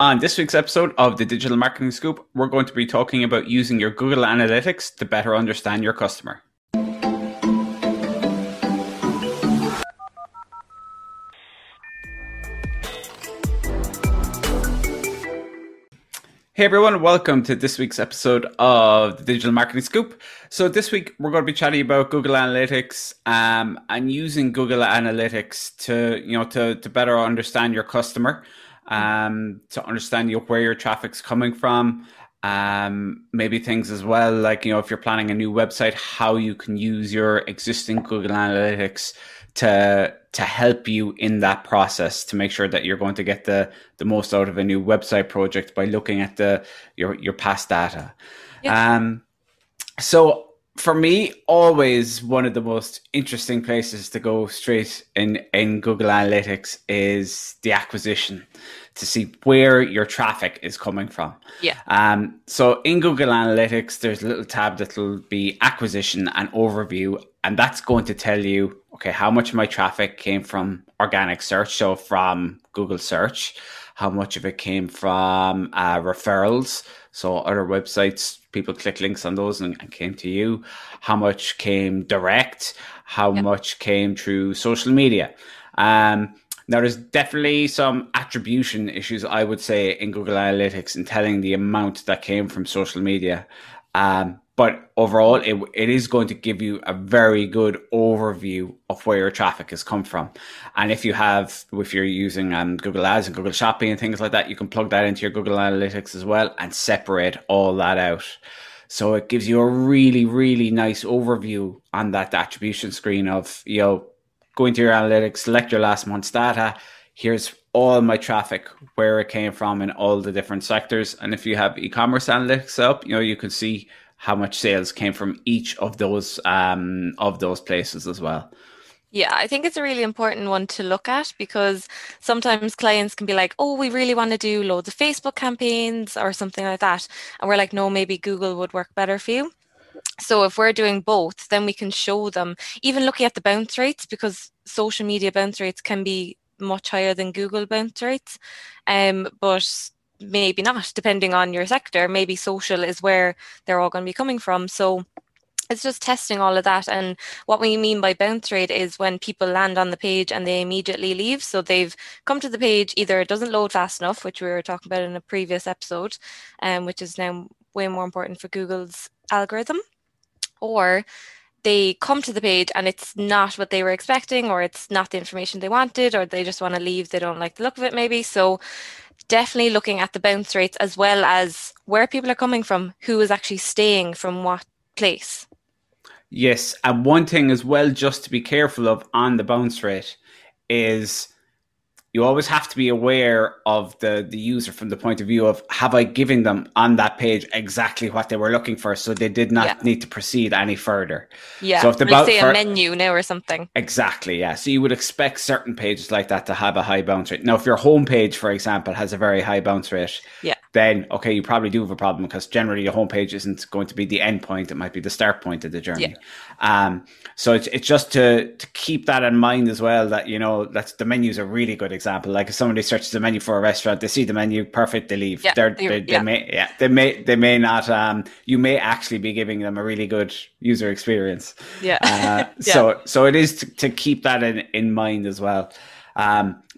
On this week's episode of The Digital Marketing Scoop, we're going to be talking about using your Google Analytics to better understand your customer. Hey everyone, welcome to this week's episode of The Digital Marketing Scoop. So this week we're going to be chatting about Google Analytics and using Google Analytics to better understand your customer, to understand where your traffic's coming from, maybe things as well like if you're planning a new website, how you can use your existing Google Analytics to help you in that process to make sure that you're going to get the most out of a new website project by looking at your past data. Yep. So for me, always one of the most interesting places to go straight in Google Analytics is the acquisition, to see where your traffic is coming from. Yeah. So in Google Analytics, there's a little tab that'll be acquisition and overview. And that's going to tell you, okay, how much of my traffic came from organic search, so from Google search, how much of it came from referrals, so other websites, people click links on those and came to you, how much came direct, how much came through social media. Now, there's definitely some attribution issues, I would say, in Google Analytics in telling the amount that came from social media. But overall, it is going to give you a very good overview of where your traffic has come from. And if you're using Google Ads and Google Shopping and things like that, you can plug that into your Google Analytics as well and separate all that out. So it gives you a really, really nice overview on that attribution screen of, go into your analytics, select your last month's data. Here's all my traffic, where it came from in all the different sectors. And if you have e-commerce analytics up, you can see how much sales came from each of those places as well. Yeah, I think it's a really important one to look at, because sometimes clients can be like, oh, we really want to do loads of Facebook campaigns or something like that. And we're like, no, maybe Google would work better for you. So if we're doing both, then we can show them, even looking at the bounce rates, because social media bounce rates can be much higher than Google bounce rates, but maybe not, depending on your sector. Maybe social is where they're all going to be coming from. So it's just testing all of that. And what we mean by bounce rate is when people land on the page and they immediately leave. So they've come to the page, either it doesn't load fast enough, which we were talking about in a previous episode, which is now way more important for Google's algorithm, or they come to the page and it's not what they were expecting, or it's not the information they wanted, or they just want to leave, they don't like the look of it maybe. So definitely looking at the bounce rates as well as where people are coming from, who is actually staying from what place. Yes, and one thing as well just to be careful of on the bounce rate is you always have to be aware of the user from the point of view of, have I given them on that page exactly what they were looking for, so they did not need to proceed any further. Yeah, so if they're a menu now or something. Exactly, yeah. So you would expect certain pages like that to have a high bounce rate. Now, if your homepage, for example, has a very high bounce rate, then, okay, you probably do have a problem, because generally your homepage isn't going to be the end point. It might be the start point of the journey. Yeah. So it's just to keep that in mind as well, that, that's, the menu's a really good example. Like if somebody searches the menu for a restaurant, they see the menu, perfect, they leave. Yeah, they may not, you may actually be giving them a really good user experience. Yeah. So it is to keep that in mind as well.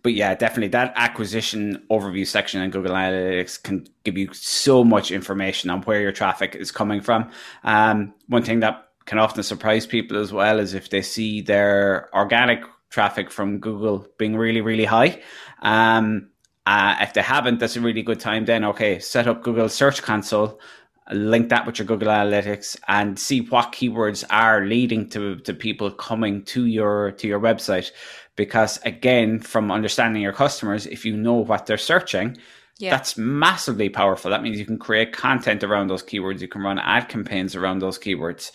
But yeah, definitely that acquisition overview section in Google Analytics can give you so much information on where your traffic is coming from. One thing that can often surprise people as well is if they see their organic traffic from Google being really, really high. If they haven't, that's a really good time then. Okay, set up Google Search Console, link that with your Google Analytics, and see what keywords are leading to people coming to your website. Because again, from understanding your customers, if you know what they're searching, that's massively powerful. That means you can create content around those keywords. You can run ad campaigns around those keywords.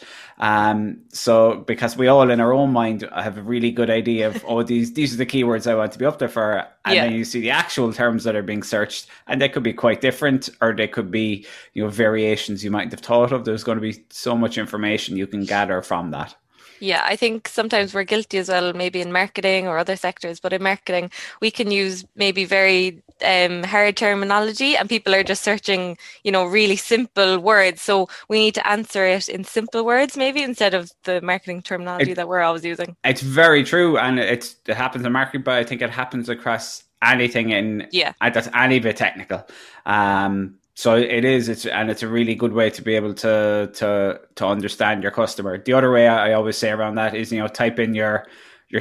So because we all in our own mind have a really good idea of, oh, these are the keywords I want to be up there for. And then you see the actual terms that are being searched, and they could be quite different, or they could be, variations you mightn't have thought of. There's going to be so much information you can gather from that. Yeah, I think sometimes we're guilty as well, maybe in marketing or other sectors, but in marketing, we can use maybe very hard terminology and people are just searching, you know, really simple words. So we need to answer it in simple words, maybe instead of the marketing terminology that we're always using. It's very true. And it happens in marketing, but I think it happens across anything that's any bit technical. So it is, it's a really good way to be able to understand your customer. The other way I always say around that is, you know, type in your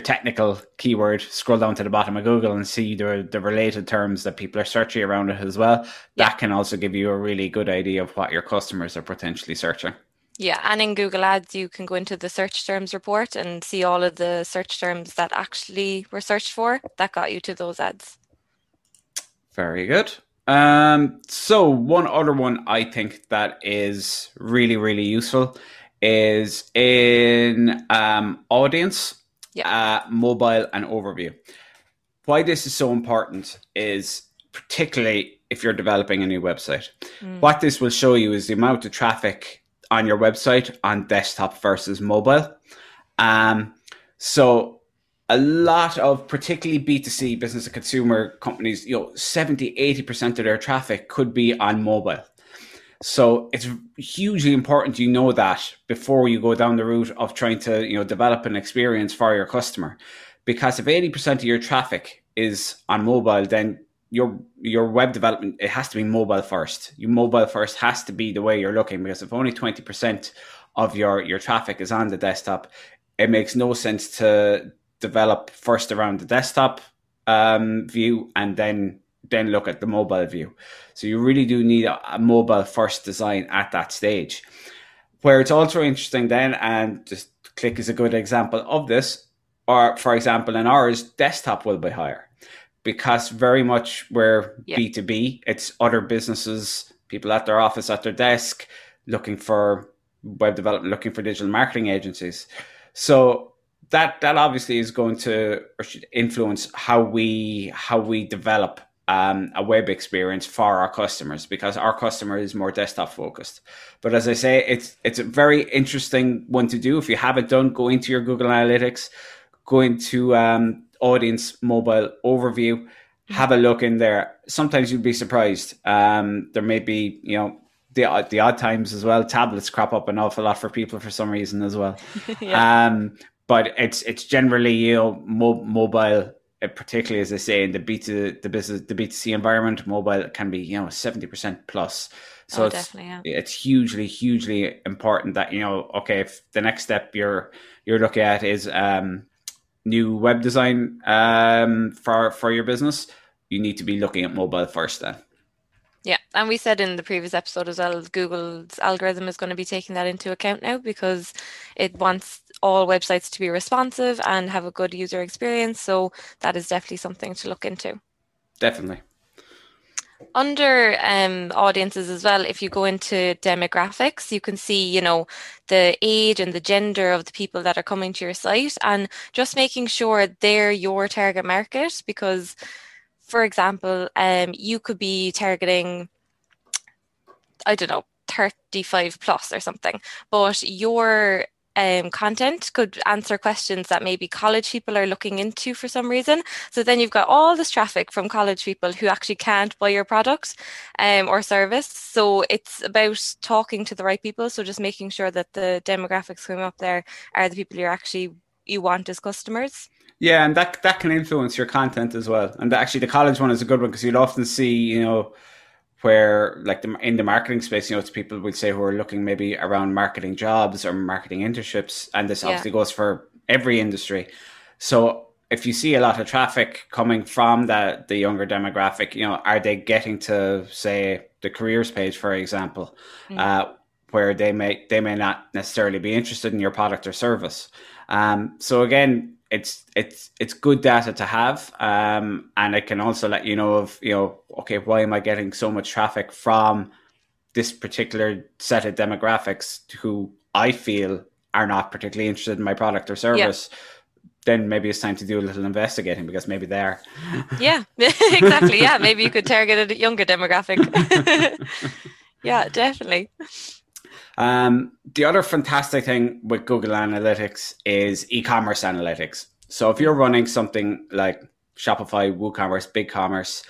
technical keyword, scroll down to the bottom of Google and see the related terms that people are searching around it as well. Yeah. That can also give you a really good idea of what your customers are potentially searching. Yeah, and in Google Ads, you can go into the search terms report and see all of the search terms that actually were searched for that got you to those ads. Very good. So one other one I think that is really, really useful is in audience, mobile and overview. Why this is so important is particularly if you're developing a new website. What this will show you is the amount of traffic on your website on desktop versus mobile. So a lot of particularly B2C, business to consumer companies, you know, 70, 80% of their traffic could be on mobile. So it's hugely important you know that before you go down the route of trying to, you know, develop an experience for your customer. Because if 80% of your traffic is on mobile, then your web development, it has to be mobile first. Your mobile first has to be the way you're looking, because if only 20% of your traffic is on the desktop, it makes no sense to develop first around the desktop view and then look at the mobile view. So you really do need a mobile first design at that stage. Where it's also interesting then, and just Cliq is a good example of this, or for example in ours, desktop will be higher because very much we're B2B, it's other businesses, people at their office, at their desk, looking for web development, looking for digital marketing agencies. So That obviously is going to or should influence how we develop a web experience for our customers, because our customer is more desktop focused. But as I say, it's a very interesting one to do. If you haven't done, go into your Google Analytics, go into audience, mobile, overview, have a look in there. Sometimes you'd be surprised. There may be, you know, the odd times as well, tablets crop up an awful lot for people for some reason as well. But it's generally, you know, mobile, particularly as I say in the B2C environment, mobile can be, you know, 70% plus. So it's hugely, hugely important that, you know, okay, if the next step you're looking at is new web design for your business, you need to be looking at mobile first then. Yeah, and we said in the previous episode as well, Google's algorithm is going to be taking that into account now, because it wants all websites to be responsive and have a good user experience. So that is definitely something to look into. Definitely. Under audiences as well, if you go into demographics, you can see, you know, the age and the gender of the people that are coming to your site, and just making sure they're your target market, because for example, you could be targeting, I don't know, 35 plus or something, but your content could answer questions that maybe college people are looking into for some reason. So then you've got all this traffic from college people who actually can't buy your product or service. So it's about talking to the right people. So just making sure that the demographics coming up there are the people you want as customers. Yeah, and that can influence your content as well. And actually, the college one is a good one, because you'll often see, you know, where like in the marketing space, you know, it's people would say who are looking maybe around marketing jobs or marketing internships, and this obviously goes for every industry. So if you see a lot of traffic coming from the younger demographic, you know, are they getting to say the careers page, for example, where they may not necessarily be interested in your product or service? So again, it's good data to have, and it can also let you know of, you know, okay, why am I getting so much traffic from this particular set of demographics who I feel are not particularly interested in my product or service? Yeah. Then maybe it's time to do a little investigating, because maybe they are. Yeah, exactly. Yeah, maybe you could target a younger demographic. Yeah, definitely. The other fantastic thing with Google Analytics is e-commerce analytics. So if you're running something like Shopify, WooCommerce, BigCommerce,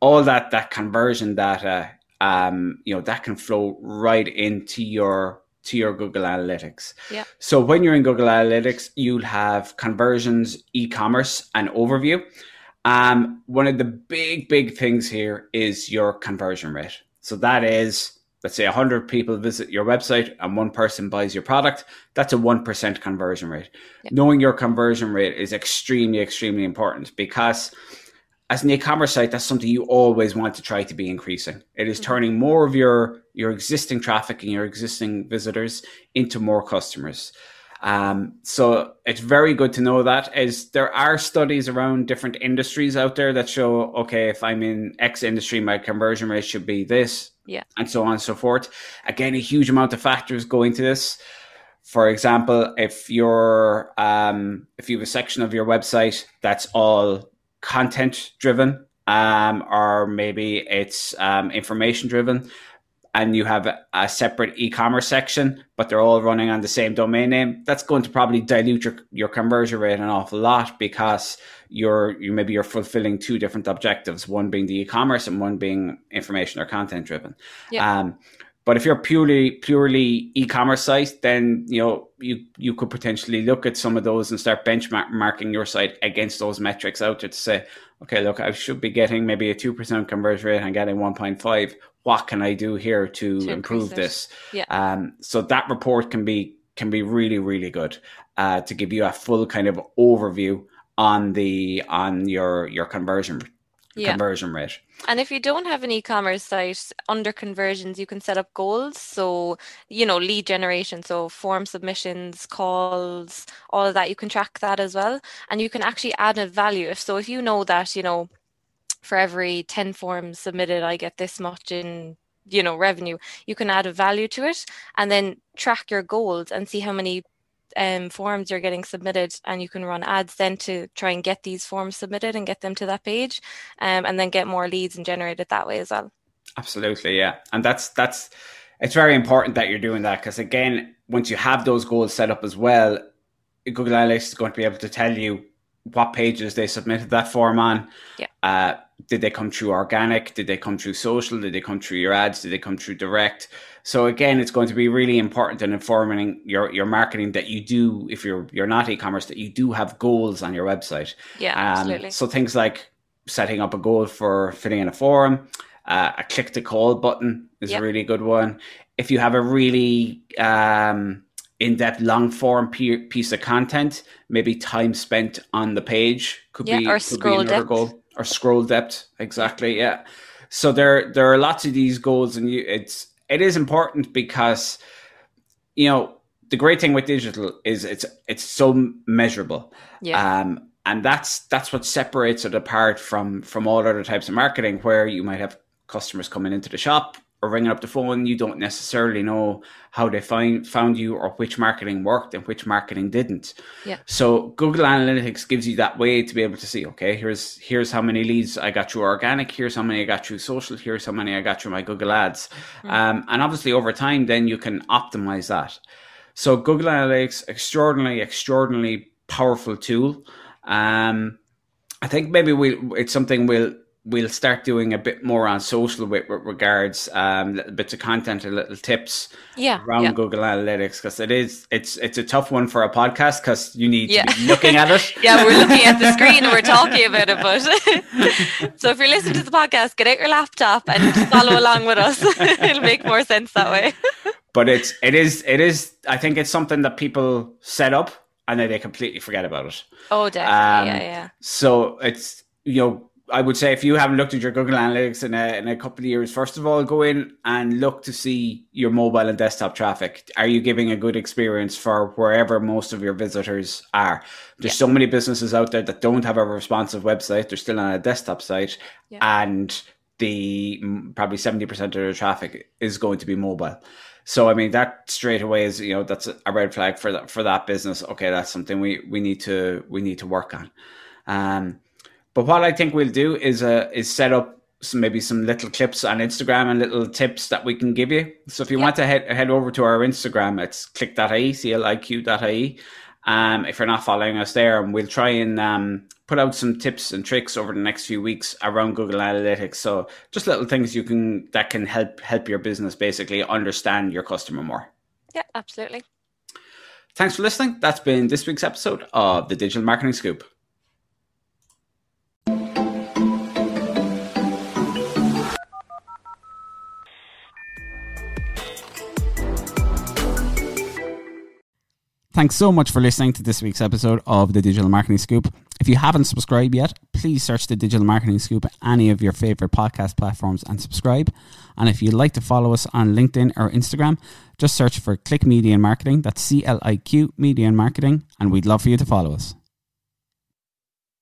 all that conversion data, that can flow right into your Google Analytics. Yeah. So when you're in Google Analytics, you'll have conversions, e-commerce, and overview. One of the big things here is your conversion rate. So that is, let's say 100 people visit your website and one person buys your product. That's a 1% conversion rate. Yep. Knowing your conversion rate is extremely important, because as an e-commerce site, that's something you always want to try to be increasing. It is turning more of your existing traffic and your existing visitors into more customers. So it's very good to know that, as there are studies around different industries out there that show, okay, if I'm in X industry, my conversion rate should be this, and so on and so forth. Again, a huge amount of factors go into this. For example, if you're, if you have a section of your website that's all content driven, or maybe it's information driven, and you have a separate e-commerce section, but they're all running on the same domain name, that's going to probably dilute your conversion rate an awful lot, because you're fulfilling two different objectives, one being the e-commerce and one being information or content driven. Yeah. But if you're purely e-commerce site, then you could potentially look at some of those and start benchmarking your site against those metrics out there to say, okay, look, I should be getting maybe a 2% conversion rate and getting 1.5. What can I do here to improve this? Yeah. So that report can be really good to give you a full kind of overview on your conversion rate. Yeah. Conversion rate. And if you don't have an e-commerce site, under conversions, you can set up goals. So, lead generation, so form submissions, calls, all of that, you can track that as well. And you can actually add a value. So if you know that, for every 10 forms submitted, I get this much in, revenue, you can add a value to it and then track your goals and see how many forms you're getting submitted, and you can run ads then to try and get these forms submitted and get them to that page, and then get more leads and generate it that way as well. Absolutely, yeah. And that's it's very important that you're doing that, because again, once you have those goals set up as well, Google Analytics is going to be able to tell you what pages they submitted that form on. Yeah. Did they come through organic? Did they come through social? Did they come through your ads? Did they come through direct? So again, it's going to be really important in informing your marketing that you do, if you're not e-commerce, that you do have goals on your website. Yeah, absolutely. So things like setting up a goal for filling in a form, a click to call button is a really good one. If you have a really in-depth long form piece of content, maybe time spent on the page could be another goal, or scroll depth. Exactly. Yeah. So there are lots of these goals, and it is important, because, the great thing with digital is it's so measurable. Yeah. And that's what separates it apart from all other types of marketing, where you might have customers coming into the shop or ringing up the phone. You don't necessarily know how they found you, or which marketing worked and which marketing didn't. Yeah. So Google Analytics gives you that way to be able to see, okay, here's how many leads I got through organic, here's how many I got through social, here's how many I got through my Google Ads. Mm-hmm. And obviously over time, then you can optimize that. So Google Analytics, extraordinarily powerful tool. I think maybe it's something we'll start doing a bit more on social with regards little bits of content and little tips around Google Analytics, because it's a tough one for a podcast, because you need to be looking at it. We're looking at the screen and we're talking about it, but so if you're listening to the podcast, get out your laptop and follow along with us. It'll make more sense that way. But it is I think it's something that people set up and then they completely forget about it. Oh, definitely. So it's, I would say if you haven't looked at your Google Analytics in a couple of years, first of all, go in and look to see your mobile and desktop traffic. Are you giving a good experience for wherever most of your visitors are? There's so many businesses out there that don't have a responsive website. They're still on a desktop site, and the probably 70% of their traffic is going to be mobile. So, I mean, that straight away is, that's a red flag for that business. Okay, that's something we need to work on. But what I think we'll do is set up maybe some little clips on Instagram and little tips that we can give you. So if you want to head over to our Instagram, it's cliq.ie, cliq.ie. If you're not following us there, and we'll try and put out some tips and tricks over the next few weeks around Google Analytics. So just little things you can that can help your business basically understand your customer more. Yeah, absolutely. Thanks for listening. That's been this week's episode of The Digital Marketing Scoop. Thanks so much for listening to this week's episode of The Digital Marketing Scoop. If you haven't subscribed yet, please search The Digital Marketing Scoop at any of your favorite podcast platforms and subscribe. And if you'd like to follow us on LinkedIn or Instagram, just search for Cliq Media and Marketing. That's CLIQ Media and Marketing. And we'd love for you to follow us.